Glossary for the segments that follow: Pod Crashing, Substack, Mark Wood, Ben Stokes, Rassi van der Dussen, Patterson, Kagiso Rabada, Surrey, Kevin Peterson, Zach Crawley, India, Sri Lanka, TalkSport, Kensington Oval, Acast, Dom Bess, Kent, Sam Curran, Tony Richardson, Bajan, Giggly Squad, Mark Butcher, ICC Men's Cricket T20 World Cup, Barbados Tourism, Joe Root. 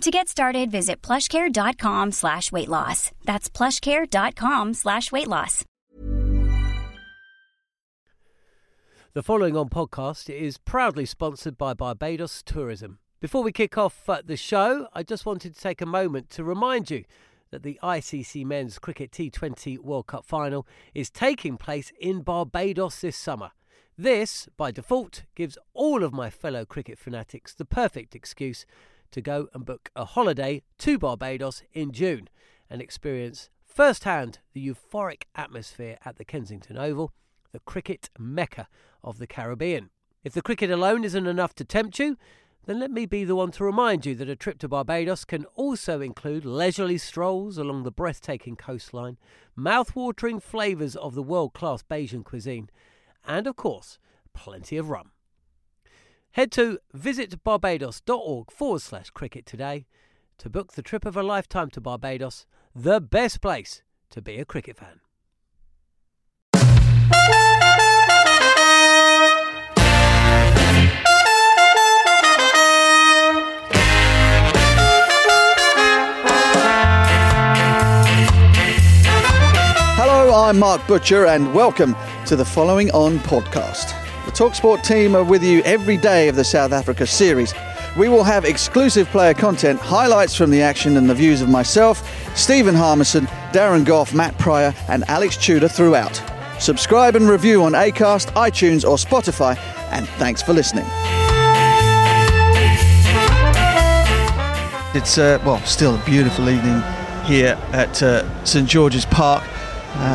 To get started, visit plushcare.com/weightloss. That's plushcare.com/weightloss. The following on podcast is proudly sponsored by Barbados Tourism. Before we kick off the show, I just wanted to take a moment to remind you that the ICC Men's Cricket T20 World Cup final is taking place in Barbados this summer. This, by default, gives all of my fellow cricket fanatics the perfect excuse to go and book a holiday to Barbados in June and experience firsthand the euphoric atmosphere at the Kensington Oval, the cricket mecca of the Caribbean. If the cricket alone isn't enough to tempt you, then let me be the one to remind you that a trip to Barbados can also include leisurely strolls along the breathtaking coastline, mouth-watering flavours of the world-class Bajan cuisine, and, of course, plenty of rum. Head to visitbarbados.org/cricket today to book the trip of a lifetime to Barbados, the best place to be a cricket fan. Hello, I'm Mark Butcher and welcome to the Following On podcast. The TalkSport team are with you every day of the South Africa series. We will have exclusive player content, highlights from the action and the views of myself, Stephen Harmison, Darren Gough, Matt Pryor and Alex Tudor throughout. Subscribe and review on Acast, iTunes or Spotify, and thanks for listening. It's, still a beautiful evening here at St. George's Park.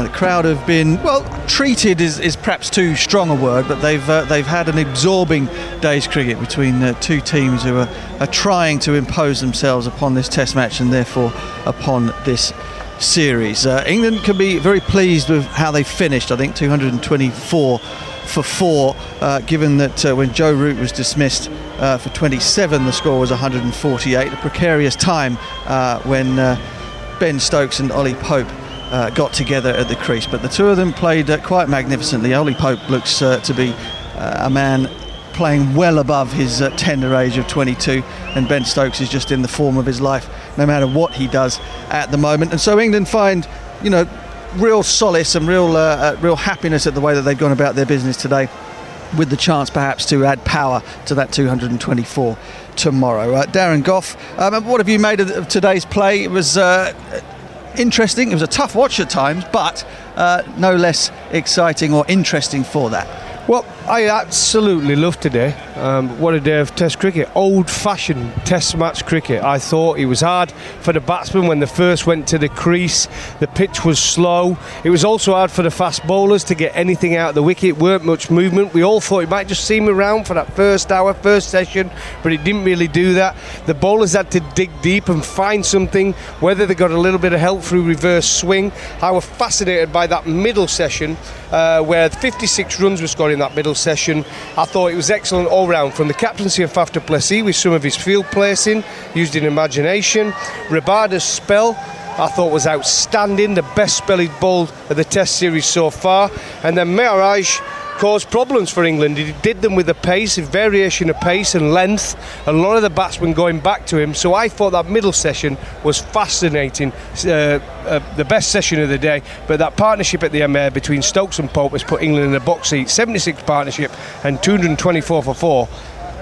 The crowd have been, treated is perhaps too strong a word, but they've had an absorbing day's cricket between two teams who are trying to impose themselves upon this Test match and therefore upon this series. England can be very pleased with how they finished, I think 224 for 4, given that when Joe Root was dismissed for 27, the score was 148, a precarious time when Ben Stokes and Ollie Pope got together at the crease, but the two of them played quite magnificently. Ollie Pope looks to be a man playing well above his tender age of 22, and Ben Stokes is just in the form of his life no matter what he does at the moment. And so England find, real solace and real happiness at the way that they've gone about their business today, with the chance perhaps to add power to that 224 tomorrow. Darren Gough, what have you made of today's play? It was interesting. It was a tough watch at times, but no less exciting or interesting for that. Well, I absolutely loved today. What a day of Test cricket. Old-fashioned Test match cricket. I thought it was hard for the batsmen when they first went to the crease. The pitch was slow. It was also hard for the fast bowlers to get anything out of the wicket. Weren't much movement. We all thought it might just seam around for that first session, but it didn't really do that. The bowlers had to dig deep and find something, whether they got a little bit of help through reverse swing. I was fascinated by that middle session where 56 runs were scored in that middle session. I thought it was excellent all round, from the captaincy of Faf du Plessis with some of his field placing, used in imagination. Rabada's spell I thought was outstanding, the best spell he'd bowled of the Test series so far. And then Maharaj caused problems for England. He did them with the pace, a variation of pace and length, and a lot of the batsmen going back to him. So I thought that middle session was fascinating, the best session of the day. But that partnership at the end there between Stokes and Pope has put England in the box seat. 76 partnership and 224 for 4.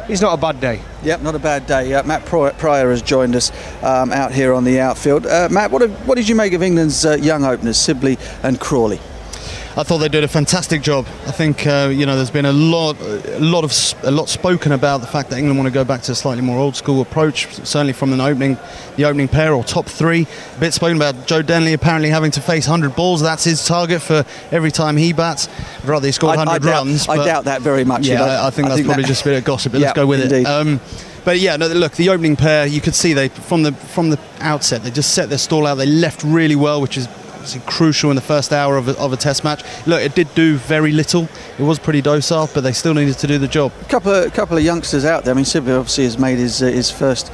It's not a bad day. Yep, not a bad day. Matt Pryor has joined us out here on the outfield. Matt, what did you make of England's young openers, Sibley and Crawley? I thought they did a fantastic job. I think there's been a lot spoken about the fact that England want to go back to a slightly more old school approach, certainly from the opening pair or top three. A bit spoken about Joe Denly apparently having to face 100 balls. That's his target for every time he bats. I'd rather he scored 100 runs. I doubt that very much. Yeah, I think that's probably just a bit of gossip. But yeah, let's go with indeed. It. But yeah, no, look, the opening pair, you could see they from the outset they just set their stall out. They left really well, which is obviously crucial in the first hour of a test match. Look, it did do very little. It was pretty docile, but they still needed to do the job. A couple of youngsters out there. I mean, Sibley obviously has made his first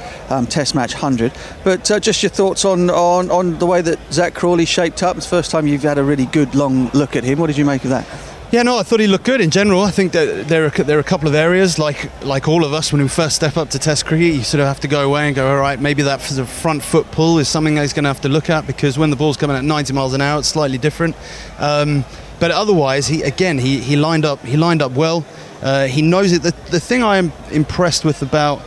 test match 100. But just your thoughts on the way that Zach Crawley shaped up. It's the first time you've had a really good long look at him. What did you make of that? Yeah, no, I thought he looked good in general. I think that there are a couple of areas, like all of us, when we first step up to Test cricket, you sort of have to go away and go, all right, maybe that sort of front foot pull is something that he's going to have to look at, because when the ball's coming at 90 miles an hour, it's slightly different. But otherwise, he lined up well. He knows it. The thing I am impressed with about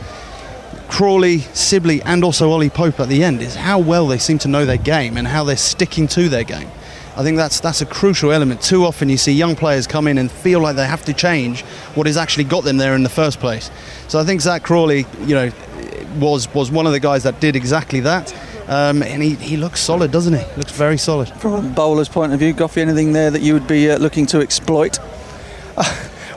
Crawley, Sibley, and also Ollie Pope at the end is how well they seem to know their game and how they're sticking to their game. I think that's a crucial element. Too often you see young players come in and feel like they have to change what has actually got them there in the first place. So I think Zach Crawley, was one of the guys that did exactly that. And he looks solid, doesn't he? Looks very solid. From a bowler's point of view, Goughy, anything there that you would be looking to exploit?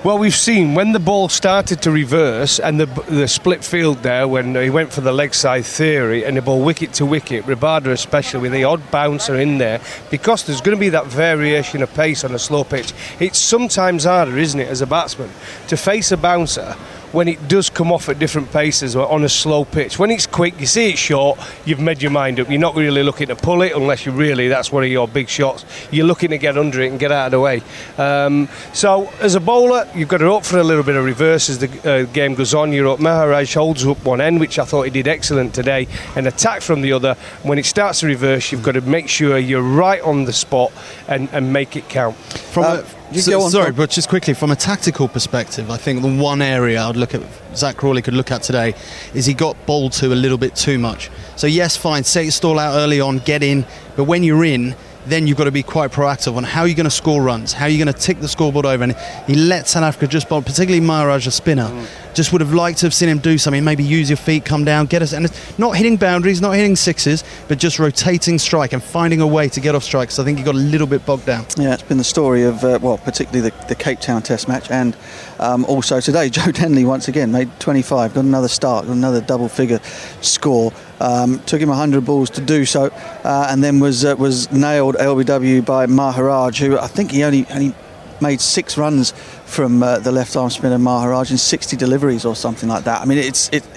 Well, we've seen when the ball started to reverse and the split field there, when he went for the leg side theory and the ball wicket to wicket, Rabada especially with the odd bouncer in there, because there's going to be that variation of pace on a slow pitch. It's sometimes harder, isn't it, as a batsman, to face a bouncer when it does come off at different paces or on a slow pitch. When it's quick, you see it's short, you've made your mind up. You're not really looking to pull it unless you really, that's one of your big shots. You're looking to get under it and get out of the way. So as a bowler, you've got to hope for a little bit of reverse as the game goes on. You're up. Maharaj holds up one end, which I thought he did excellent today, and attack from the other. When it starts to reverse, you've got to make sure you're right on the spot and make it count. But just quickly, from a tactical perspective, I think the one area I'd look at, Zach Crawley could look at today, is he got bowled to a little bit too much. So yes, fine, set your stall out early on, get in, but when you're in, then you've got to be quite proactive on how you're going to score runs, how you're going to tick the scoreboard over. And he let South Africa just bowl, particularly Maharaj, a spinner. Just would have liked to have seen him do something, maybe use your feet, come down, get us. And it's not hitting boundaries, not hitting sixes, but just rotating strike and finding a way to get off strikes. I think he got a little bit bogged down. Yeah, it's been the story of, particularly the Cape Town Test match, and also today, Joe Denly once again made 25, got another start, got another double-figure score. Took him 100 balls to do so, and then was nailed LBW by Maharaj, who I think he only made 6 runs from the left-arm spinner Maharaj in 60 deliveries or something like that. I mean,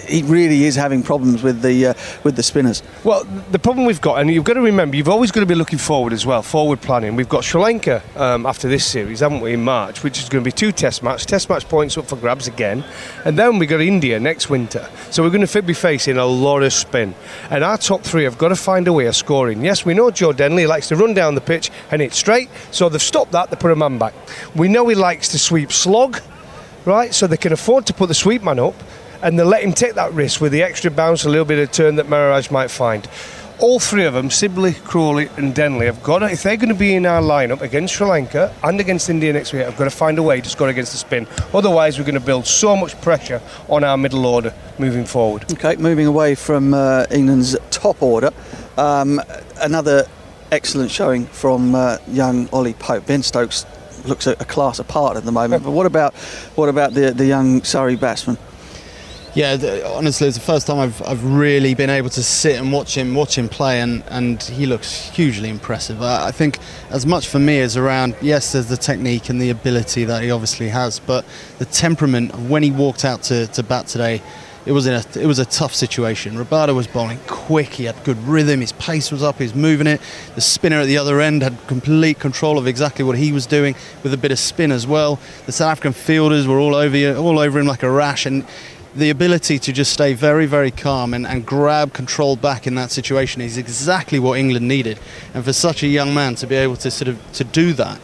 he really is having problems with the spinners. Well, the problem we've got, and you've got to remember, you've always got to be looking forward as well, forward planning. We've got Sri Lanka after this series, haven't we, in March, which is going to be 2 test match points up for grabs again, and then we've got India next winter. So we're going to be facing a lot of spin, and our top 3 have got to find a way of scoring. Yes, we know Joe Denly likes to run down the pitch and hit straight, so they've stopped that, they put a man back. We know he likes to sweep slog, right, so they can afford to put the sweep man up, and they let him take that risk with the extra bounce, a little bit of turn that Maharaj might find. All 3 of them, Sibley, Crawley and Denly, have got to, if they're going to be in our lineup against Sri Lanka and against India next week, have got to find a way to score against the spin. Otherwise, we're going to build so much pressure on our middle order moving forward. Okay, moving away from England's top order, another excellent showing from young Ollie Pope. Ben Stokes looks a class apart at the moment, but what about the young Surrey batsman? Yeah, honestly, it's the first time I've really been able to sit and watch him play, and he looks hugely impressive. I think as much for me as around, yes, there's the technique and the ability that he obviously has, but the temperament of when he walked out to bat today. It was a tough situation. Rabada was bowling quick, he had good rhythm, his pace was up, he was moving it. The spinner at the other end had complete control of exactly what he was doing, with a bit of spin as well. The South African fielders were all over him like a rash, and the ability to just stay very, very calm and grab control back in that situation is exactly what England needed. And for such a young man to be able to sort of to do that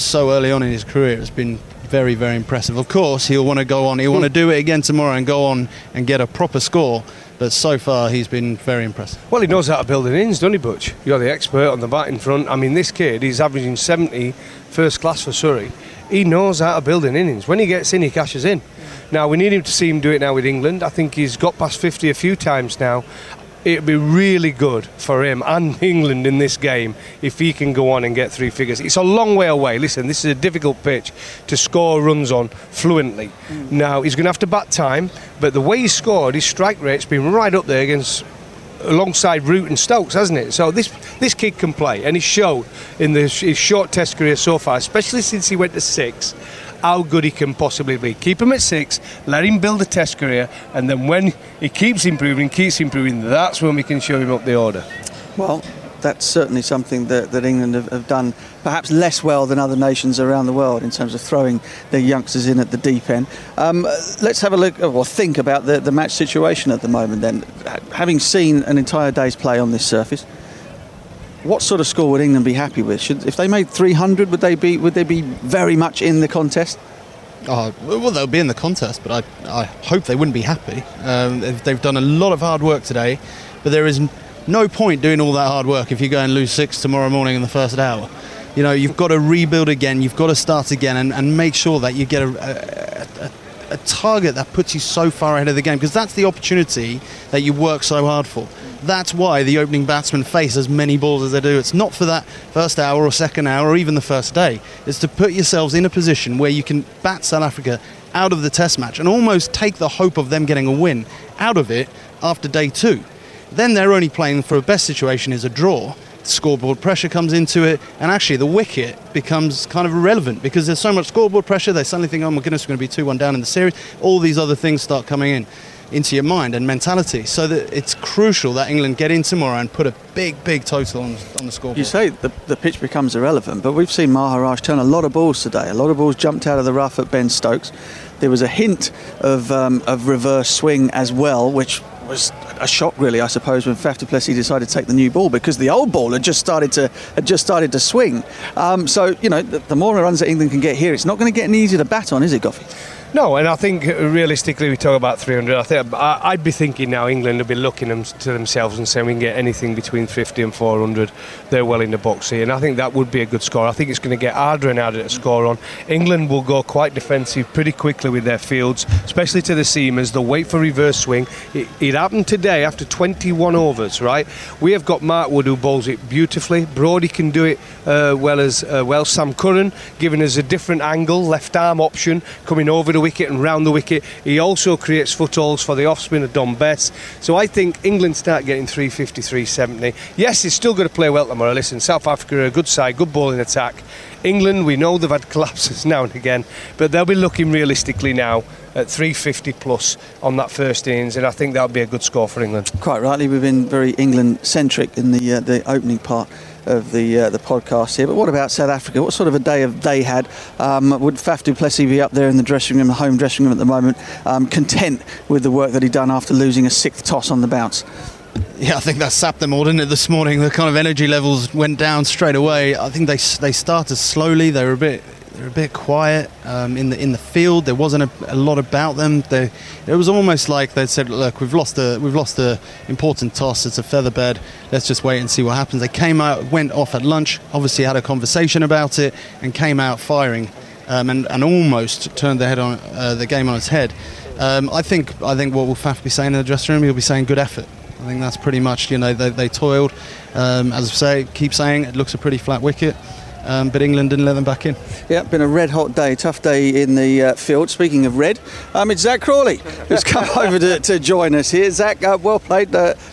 so early on in his career has been very, very impressive. Of course, he'll want to go on. He'll want to do it again tomorrow and go on and get a proper score. But so far, he's been very impressive. Well, he knows how to build an innings, doesn't he, Butch? You're the expert on the batting front. I mean, this kid, he's averaging 70 first class for Surrey. He knows how to build an innings. When he gets in, he cashes in. Now, we need him to see him do it now with England. I think he's got past 50 a few times now. It'd be really good for him and England in this game if he can go on and get 3 figures. It's a long way away. Listen, this is a difficult pitch to score runs on fluently. Now, he's going to have to bat time, but the way he scored, his strike rate's been right up there against alongside Root and Stokes, hasn't it? So this kid can play, and he showed in his short Test career so far, especially since he went to six, how good he can possibly be. Keep him at six, let him build a Test career, and then when he keeps improving, that's when we can show him up the order. Well, that's certainly something that England have done perhaps less well than other nations around the world in terms of throwing their youngsters in at the deep end. Let's have a look, or think about the match situation at the moment then. Having seen an entire day's play on this surface, what sort of score would England be happy with? If they made 300, would they be very much in the contest? Well, they'll be in the contest, but I hope they wouldn't be happy. They've done a lot of hard work today, but there is no point doing all that hard work if you go and lose six tomorrow morning in the first hour. You know, you've got to rebuild again, you've got to start again and make sure that you get a target that puts you so far ahead of the game, because that's the opportunity that you work so hard for. That's why the opening batsmen face as many balls as they do. It's not for that first hour or second hour or even the first day. It's to put yourselves in a position where you can bat South Africa out of the Test match and almost take the hope of them getting a win out of it after day two. Then they're only playing for a best situation is a draw. Scoreboard pressure comes into it, and actually the wicket becomes kind of irrelevant because there's so much scoreboard pressure. They suddenly think, oh my goodness, we're going to be 2-1 down in the series. All these other things start coming into your mind and mentality, so that it's crucial that England get in tomorrow and put a big total on the scoreboard. You say the pitch becomes irrelevant, but we've seen Maharaj turn a lot of balls today. A lot of balls jumped out of the rough at Ben Stokes. There was a hint of reverse swing as well, which was a shock, really, I suppose, when Faf du Plessis decided to take the new ball, because the old ball had just started to swing. So, you know, the more runs that England can get here, it's not going to get any easier to bat on, is it, Gough? No, and I think realistically we talk about 300. I think I'd be thinking now England will be looking to themselves and saying we can get anything between 50 and 400. They're well in the box here, and I think that would be a good score. I think it's going to get harder and harder to score on. England will go quite defensive pretty quickly with their fields, especially to the seamers. They'll wait for reverse swing. It happened today after 21 overs, right? We have got Mark Wood who bowls it beautifully. Brodie can do it well. Sam Curran giving us a different angle, left arm option, coming over the wicket and round the wicket. He also creates footholds for the off spin of Dom Bess. So I think England start getting 350, 370. Yes, it's still going to play well tomorrow. Listen, South Africa are a good side, good bowling attack. England, we know they've had collapses now and again, but they'll be looking realistically now at 350 plus on that first innings, and I think that'll be a good score for England. Quite rightly, we've been very England centric in the opening part of the podcast here. But what about South Africa? What sort of a day have they had? Would Faf du Plessis be up there in the home dressing room at the moment, content with the work that he'd done after losing a sixth toss on the bounce? Yeah, I think that sapped them all, didn't it, this morning? The kind of energy levels went down straight away. I think they started slowly. They were a bit quiet in the field. There wasn't a lot about them. It was almost like they said, look, we've lost the important toss. It's a feather bed. Let's just wait and see what happens. They came out, went off at lunch, obviously had a conversation about it, and came out firing and almost turned the game on its head. I think what will Faf be saying in the dressing room? He'll be saying good effort. I think that's pretty much, you know, they toiled. As I say, keep saying, it looks a pretty flat wicket. But England didn't let them back in. Yeah, been a red-hot day, tough day in the field. Speaking of red, it's Zach Crawley who's come over to join us here. Zach, well played,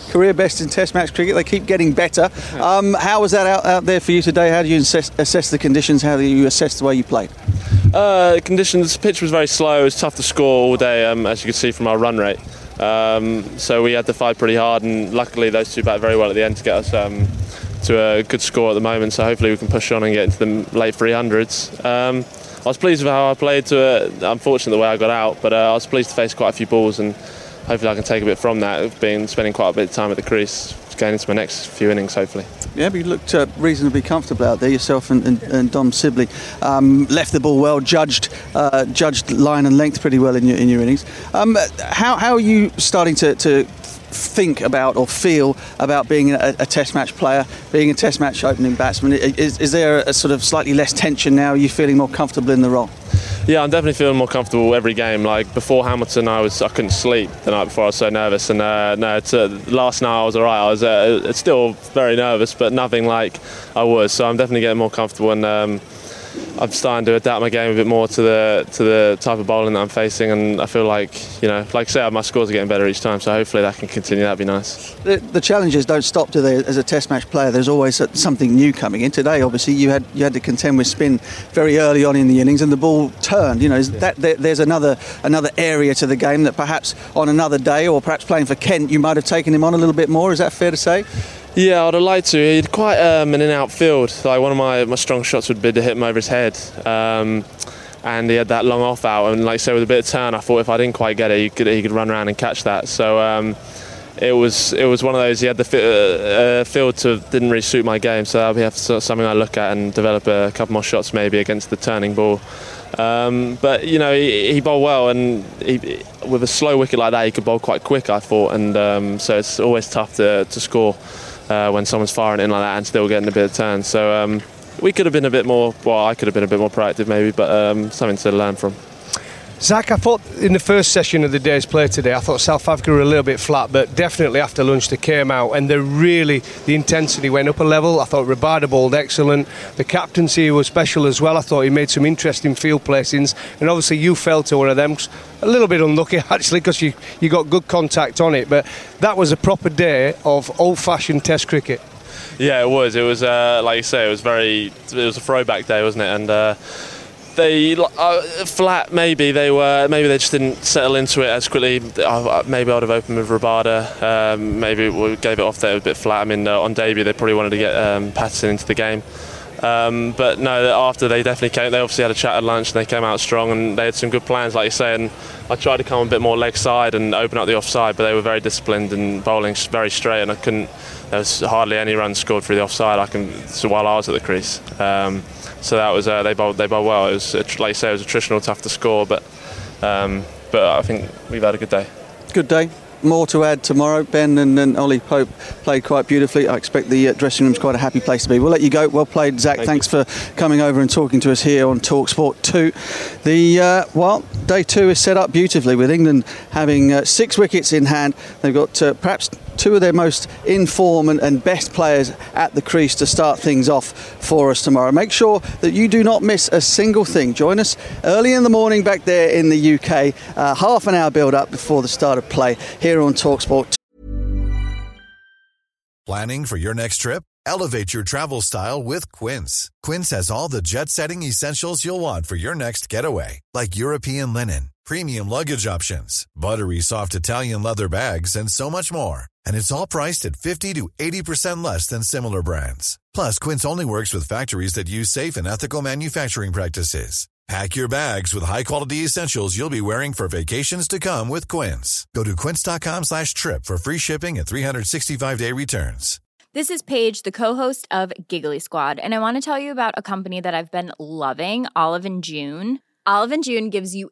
career best in Test match cricket. They keep getting better. How was that out there for you today? How do you assess the conditions? How do you assess the way you played? The conditions, the pitch was very slow. It was tough to score all day, as you can see from our run rate. So we had to fight pretty hard, and luckily those two batted very well at the end to get us to a good score at the moment, so hopefully we can push on and get into the late 300s. I was pleased with how I played, unfortunately the way I got out, but I was pleased to face quite a few balls, and hopefully I can take a bit from that. I've been spending quite a bit of time at the crease, going into my next few innings hopefully. Yeah, but you looked reasonably comfortable out there, yourself and Dom Sibley. Left the ball well, judged line and length pretty well in your innings. How are you starting to think about or feel about being a Test match player, being a Test match opening batsman? Is there a sort of slightly less tension now? Are you feeling more comfortable in the role? Yeah, I'm definitely feeling more comfortable every game. Like before Hamilton, I couldn't sleep the night before. I was so nervous, and last night I was all right. I was still very nervous, but nothing like I was. So I'm definitely getting more comfortable, and I'm starting to adapt my game a bit more to the type of bowling that I'm facing, and I feel like, you know, like I said, my scores are getting better each time, so hopefully that can continue. That'd be nice. The challenges don't stop, do they? As a Test match player, there's always something new coming in. Today, obviously, you had to contend with spin very early on in the innings, and the ball turned. You know, there's another area to the game that perhaps on another day, or perhaps playing for Kent, you might have taken him on a little bit more. Is that fair to say? Yeah, I'd have liked to. He'd quite an in-out field. Like, one of my strong shots would be to hit him over his head. And he had that long off out. And like I said, with a bit of turn, I thought if I didn't quite get it, he could run around and catch that. So it was one of those. He had the field to didn't really suit my game. So that'll be something I look at and develop a couple more shots maybe against the turning ball. But you know, he bowled well, and with a slow wicket like that, he could bowl quite quick, I thought. And so it's always tough to score when someone's firing in like that and still getting a bit of turn. So I could have been a bit more proactive maybe, but something to learn from. Zach, I thought in the first session of the day's play today, I thought South Africa were a little bit flat, but definitely after lunch they came out and the intensity went up a level. I thought Rabada bowled excellent. The captaincy was special as well. I thought he made some interesting field placings, and obviously you fell to one of them. A little bit unlucky actually, because you got good contact on it, but that was a proper day of old-fashioned Test cricket. Yeah, it was. It was like you say, it was a throwback day, wasn't it? And they flat. Maybe they were. Maybe they just didn't settle into it as quickly. Maybe I'd have opened with Rabada. Maybe we gave it off there a bit flat. I mean, on debut they probably wanted to get Patterson into the game. But no, after they definitely came. They obviously had a chat at lunch and they came out strong, and they had some good plans, like you say. And I tried to come a bit more leg side and open up the offside, but they were very disciplined and bowling very straight, and I couldn't. There was hardly any runs scored through the offside. While I was at the crease. So that was they bowled well. It was, like you say, it was attritional, tough to score, but I think we've had a good day. Good day. More to add tomorrow. Ben and Ollie Pope played quite beautifully. I expect the dressing room's quite a happy place to be. We'll let you go. Well played, Zach. Thanks for coming over and talking to us here on TalkSport 2. The day two is set up beautifully, with England having 6 wickets in hand. They've got perhaps two of their most in-form and best players at the crease to start things off for us tomorrow. Make sure that you do not miss a single thing. Join us early in the morning back there in the UK, half an hour build-up before the start of play here on TalkSport. Planning for your next trip? Elevate your travel style with Quince. Quince has all the jet-setting essentials you'll want for your next getaway, like European linen, premium luggage options, buttery soft Italian leather bags, and so much more. And it's all priced at 50 to 80% less than similar brands. Plus, Quince only works with factories that use safe and ethical manufacturing practices. Pack your bags with high-quality essentials you'll be wearing for vacations to come with Quince. Go to quince.com/trip for free shipping and 365-day returns. This is Paige, the co-host of Giggly Squad, and I want to tell you about a company that I've been loving, Olive & June. Olive & June gives you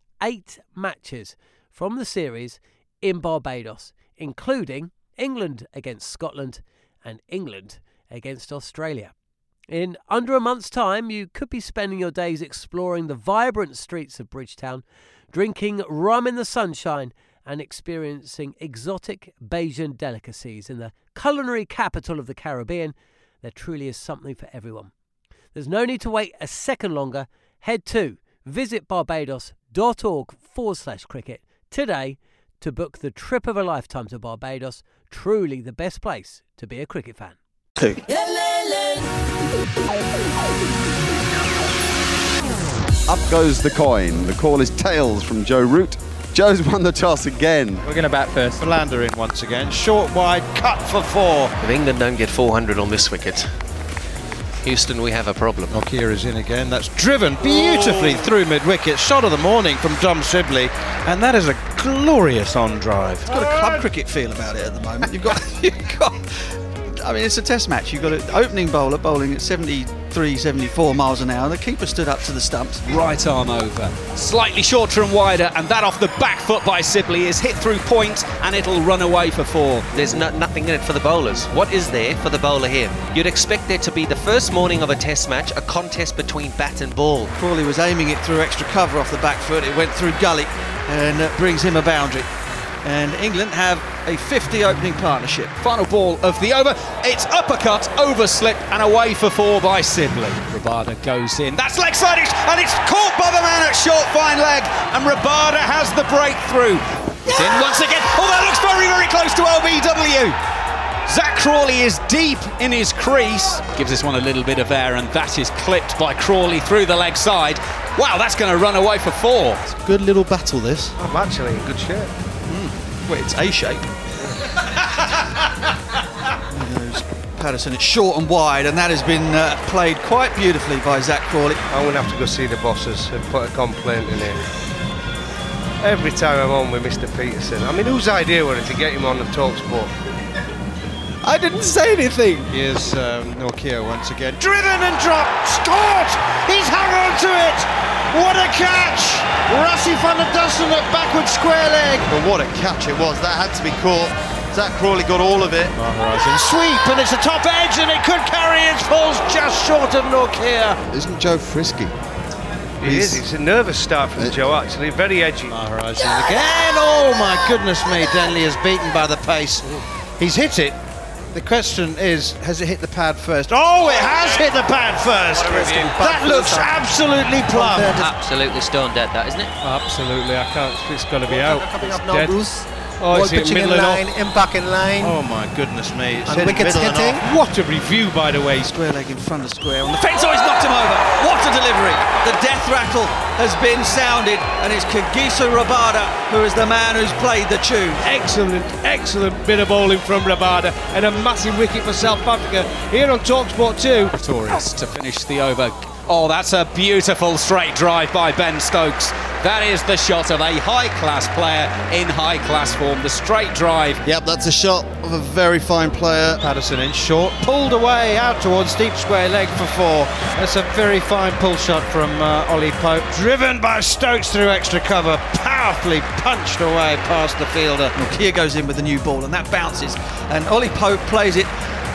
8 matches from the series in Barbados, including England against Scotland and England against Australia. In under a month's time, you could be spending your days exploring the vibrant streets of Bridgetown, drinking rum in the sunshine and experiencing exotic Bajan delicacies in the culinary capital of the Caribbean. There truly is something for everyone. There's no need to wait a second longer. Head to visitbarbados.org/cricket today to book the trip of a lifetime to Barbados, truly the best place to be a cricket fan. Two. Up goes the coin. The call is tails from Joe Root. Joe's won the toss again. We're going to bat first. Philander in once again. Short, wide, cut for four. If England don't get 400 on this wicket, Houston, we have a problem. Nokia is in again. That's driven beautifully through mid-wicket. Shot of the morning from Dom Sibley. And that is a glorious on-drive. It's got a club cricket feel about it at the moment. You've got... I mean, it's a test match. You've got an opening bowler bowling at 73, 74 miles an hour. The keeper stood up to the stumps. Right arm over. Slightly shorter and wider, and that off the back foot by Sibley is hit through point, and it'll run away for four. There's nothing in it for the bowlers. What is there for the bowler here? You'd expect there to be the first morning of a test match, a contest between bat and ball. Crawley was aiming it through extra cover off the back foot. It went through gully and brings him a boundary. And England have a 50 opening partnership. Final ball of the over. It's uppercut, overslip, and away for four by Sibley. Rabada goes in. That's leg side-ish, and it's caught by the man at short, fine leg. And Rabada has the breakthrough. It's in once again. Oh, that looks very, very close to LBW. Zach Crawley is deep in his crease. Gives this one a little bit of air, and that is clipped by Crawley through the leg side. Wow, that's going to run away for four. It's a good little battle, this. I'm actually in good shape. Well, it's A-shape. Patterson, it's short and wide, and that has been played quite beautifully by Zach Crawley. I'm going to have to go see the bosses and put a complaint in here. Every time I'm on with Mr Peterson, I mean, whose idea was it to get him on the TalkSport? I didn't say anything. Here's Nokia once again. Driven and dropped, scored! He's hung on to it! What a catch! Rassi van der Dussen at backward square leg. Well, what a catch it was. That had to be caught. Zach Crawley got all of it. Maharaj in sweep, and it's a top edge, and it could carry its falls just short of Nokia. Isn't Joe frisky? He is. It's a nervous start from Joe, actually. Very edgy. Maharaj again. Oh, my goodness me. Denly is beaten by the pace. He's hit it. The question is, has it hit the pad first? Oh, it has hit the pad first! That looks absolutely plumb. Absolutely stone dead, that, isn't it? Absolutely, I can't, it's got to be out. It's dead. Oh, it's hit middle and off. Impact in line. Oh my goodness me, it's hit middle and off. What a review, by the way. Square leg in front of square. On the fence, oh, he's knocked him over! What a delivery! The death rattle has been sounded, and it's Kagiso Rabada who is the man who's played the tune. Excellent bit of bowling from Rabada, and a massive wicket for South Africa here on TalkSport 2. Torres to finish the over. Oh, that's a beautiful straight drive by Ben Stokes. That is the shot of a high-class player in high-class form. The straight drive. Yep, that's a shot of a very fine player. Patterson in short, pulled away out towards deep square leg for four. That's a very fine pull shot from Ollie Pope. Driven by Stokes through extra cover, powerfully punched away past the fielder. Nokia goes in with a new ball, and that bounces, and Ollie Pope plays it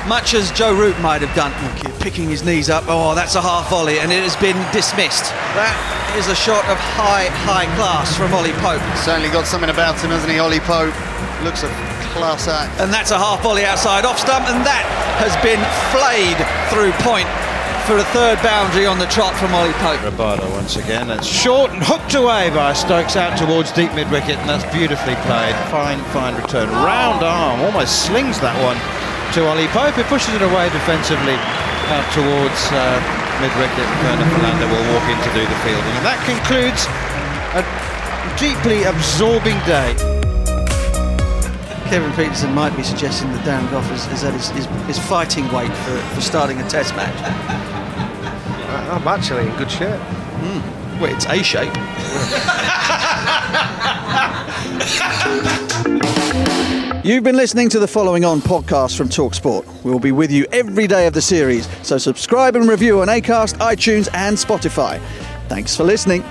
much as Joe Root might have done. Nokia picking his knees up. Oh, that's a half volley, and it has been dismissed. That is a shot of high class from Ollie Pope. Certainly got something about him, hasn't he, Ollie Pope? Looks a class act. And that's a half volley outside off stump, and that has been flayed through point for a third boundary on the trot from Ollie Pope. Rabada once again, that's short and hooked away by Stokes out towards deep mid-wicket, and that's beautifully played. Fine return. Round arm, almost slings that one to Ollie Pope, who pushes it away defensively out towards... mid-wicket, Werner Philander will walk in to do the fielding. And that concludes a deeply absorbing day. Kevin Peterson might be suggesting that Darren Gough is at his fighting weight for starting a test match. I'm actually in good shape. Well, it's A-shape. You've been listening to the Following On podcast from TalkSport. We will be with you every day of the series, so subscribe and review on Acast, iTunes and Spotify. Thanks for listening.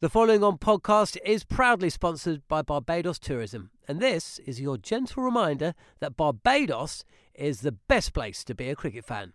The Following On podcast is proudly sponsored by Barbados Tourism, and this is your gentle reminder that Barbados is the best place to be a cricket fan.